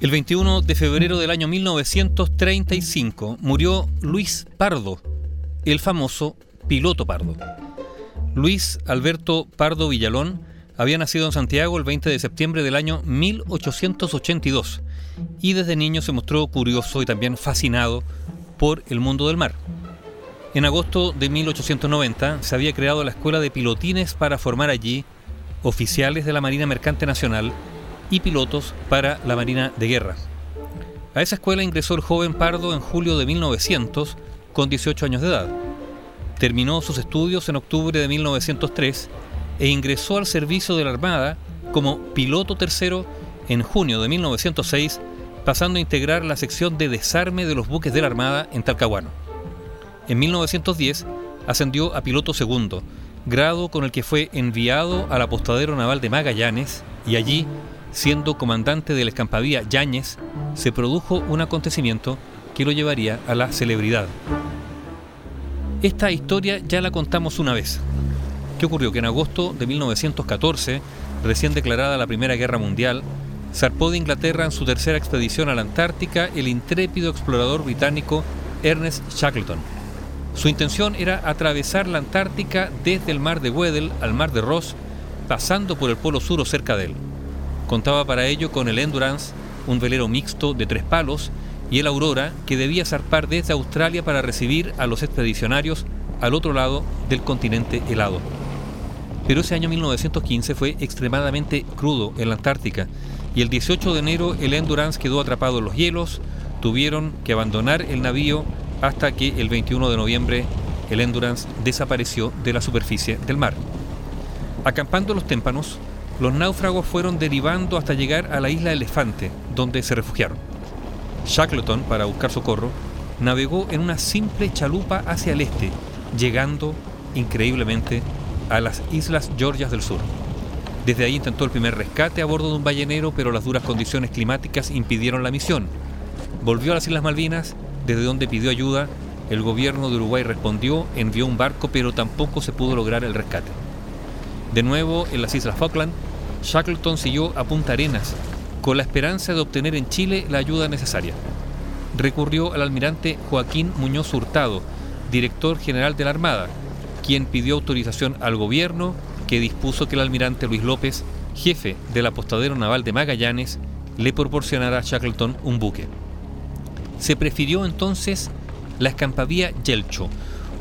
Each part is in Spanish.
El 21 de febrero del año 1935 murió Luis Pardo, el famoso piloto Pardo. Luis Alberto Pardo Villalón había nacido en Santiago el 20 de septiembre del año 1882 y desde niño se mostró curioso y también fascinado por el mundo del mar. En agosto de 1890 se había creado la Escuela de Pilotines para formar allí oficiales de la Marina Mercante Nacional y pilotos para la Marina de Guerra. A esa escuela ingresó el joven Pardo en julio de 1900 con 18 años de edad. Terminó sus estudios en octubre de 1903 e ingresó al servicio de la Armada como piloto tercero en junio de 1906, pasando a integrar la sección de desarme de los buques de la Armada en Talcahuano. En 1910 ascendió a piloto segundo, grado con el que fue enviado al apostadero naval de Magallanes, y allí, siendo comandante del Escampavía Yáñez, se produjo un acontecimiento que lo llevaría a la celebridad. Esta historia ya la contamos una vez. ¿Qué ocurrió? Que en agosto de 1914, recién declarada la Primera Guerra Mundial, zarpó de Inglaterra en su tercera expedición a la Antártica el intrépido explorador británico Ernest Shackleton. Su intención era atravesar la Antártica desde el mar de Weddell al mar de Ross, pasando por el polo sur o cerca de él. Contaba para ello con el Endurance, un velero mixto de 3 palos, y el Aurora, que debía zarpar desde Australia para recibir a los expedicionarios al otro lado del continente helado. Pero ese año 1915 fue extremadamente crudo en la Antártica y el 18 de enero el Endurance quedó atrapado en los hielos. Tuvieron que abandonar el navío hasta que el 21 de noviembre el Endurance desapareció de la superficie del mar. Acampando los témpanos, los náufragos fueron derivando hasta llegar a la Isla Elefante, donde se refugiaron. Shackleton, para buscar socorro, navegó en una simple chalupa hacia el este, llegando, increíblemente, a las Islas Georgias del Sur. Desde ahí intentó el primer rescate a bordo de un ballenero, pero las duras condiciones climáticas impidieron la misión. Volvió a las Islas Malvinas, desde donde pidió ayuda. El gobierno de Uruguay respondió, envió un barco, pero tampoco se pudo lograr el rescate. De nuevo, en las Islas Falkland, Shackleton siguió a Punta Arenas, con la esperanza de obtener en Chile la ayuda necesaria. Recurrió al almirante Joaquín Muñoz Hurtado, director general de la Armada, quien pidió autorización al gobierno, que dispuso que el almirante Luis López, jefe del apostadero naval de Magallanes, le proporcionara a Shackleton un buque. Se prefirió entonces la Escampavía Yelcho,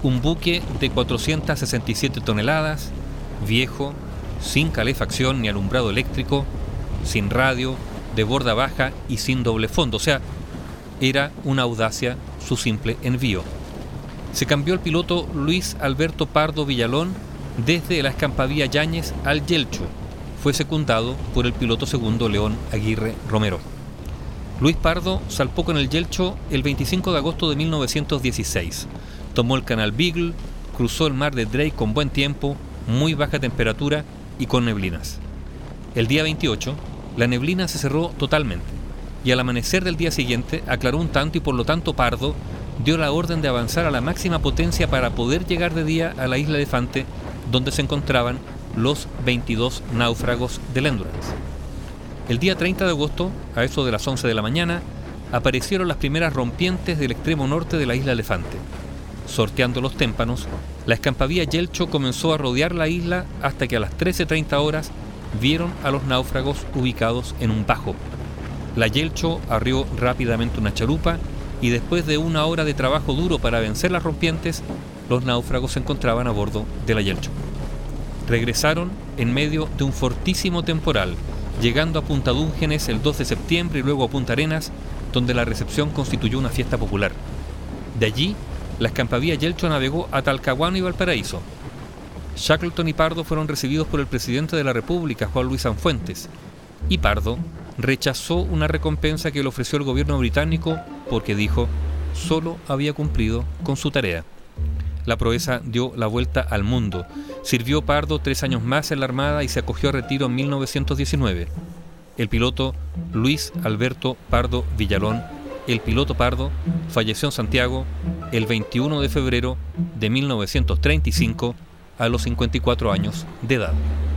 un buque de 467 toneladas, viejo, sin calefacción ni alumbrado eléctrico, sin radio, de borda baja y sin doble fondo. O sea, era una audacia su simple envío. Se cambió el piloto Luis Alberto Pardo Villalón desde la Escampavía Yáñez al Yelcho. Fue secundado por el piloto segundo León Aguirre Romero. Luis Pardo salpó con el Yelcho el 25 de agosto de 1916. Tomó el canal Beagle, cruzó el mar de Drake con buen tiempo, muy baja temperatura y con neblinas. El día 28, la neblina se cerró totalmente y al amanecer del día siguiente aclaró un tanto y por lo tanto Pardo dio la orden de avanzar a la máxima potencia para poder llegar de día a la Isla Elefante, donde se encontraban los 22 náufragos del Endurance. El día 30 de agosto, a eso de las 11 de la mañana, aparecieron las primeras rompientes del extremo norte de la Isla Elefante. Sorteando los témpanos, la Escampavía Yelcho comenzó a rodear la isla hasta que a las 13:30 horas vieron a los náufragos ubicados en un bajo. La Yelcho arrió rápidamente una chalupa y después de una hora de trabajo duro para vencer las rompientes, los náufragos se encontraban a bordo de la Yelcho. Regresaron en medio de un fortísimo temporal, llegando a Punta Dúngenes el 2 de septiembre y luego a Punta Arenas, donde la recepción constituyó una fiesta popular. De allí, la Escampavía Yelcho navegó a Talcahuano y Valparaíso. Shackleton y Pardo fueron recibidos por el presidente de la República, Juan Luis Sanfuentes, y Pardo rechazó una recompensa que le ofreció el gobierno británico porque dijo solo había cumplido con su tarea. La proeza dio la vuelta al mundo. Sirvió Pardo 3 años más en la Armada y se acogió a retiro en 1919. El piloto Luis Alberto Pardo Villalón, el piloto Pardo, falleció en Santiago el 21 de febrero de 1935 a los 54 años de edad.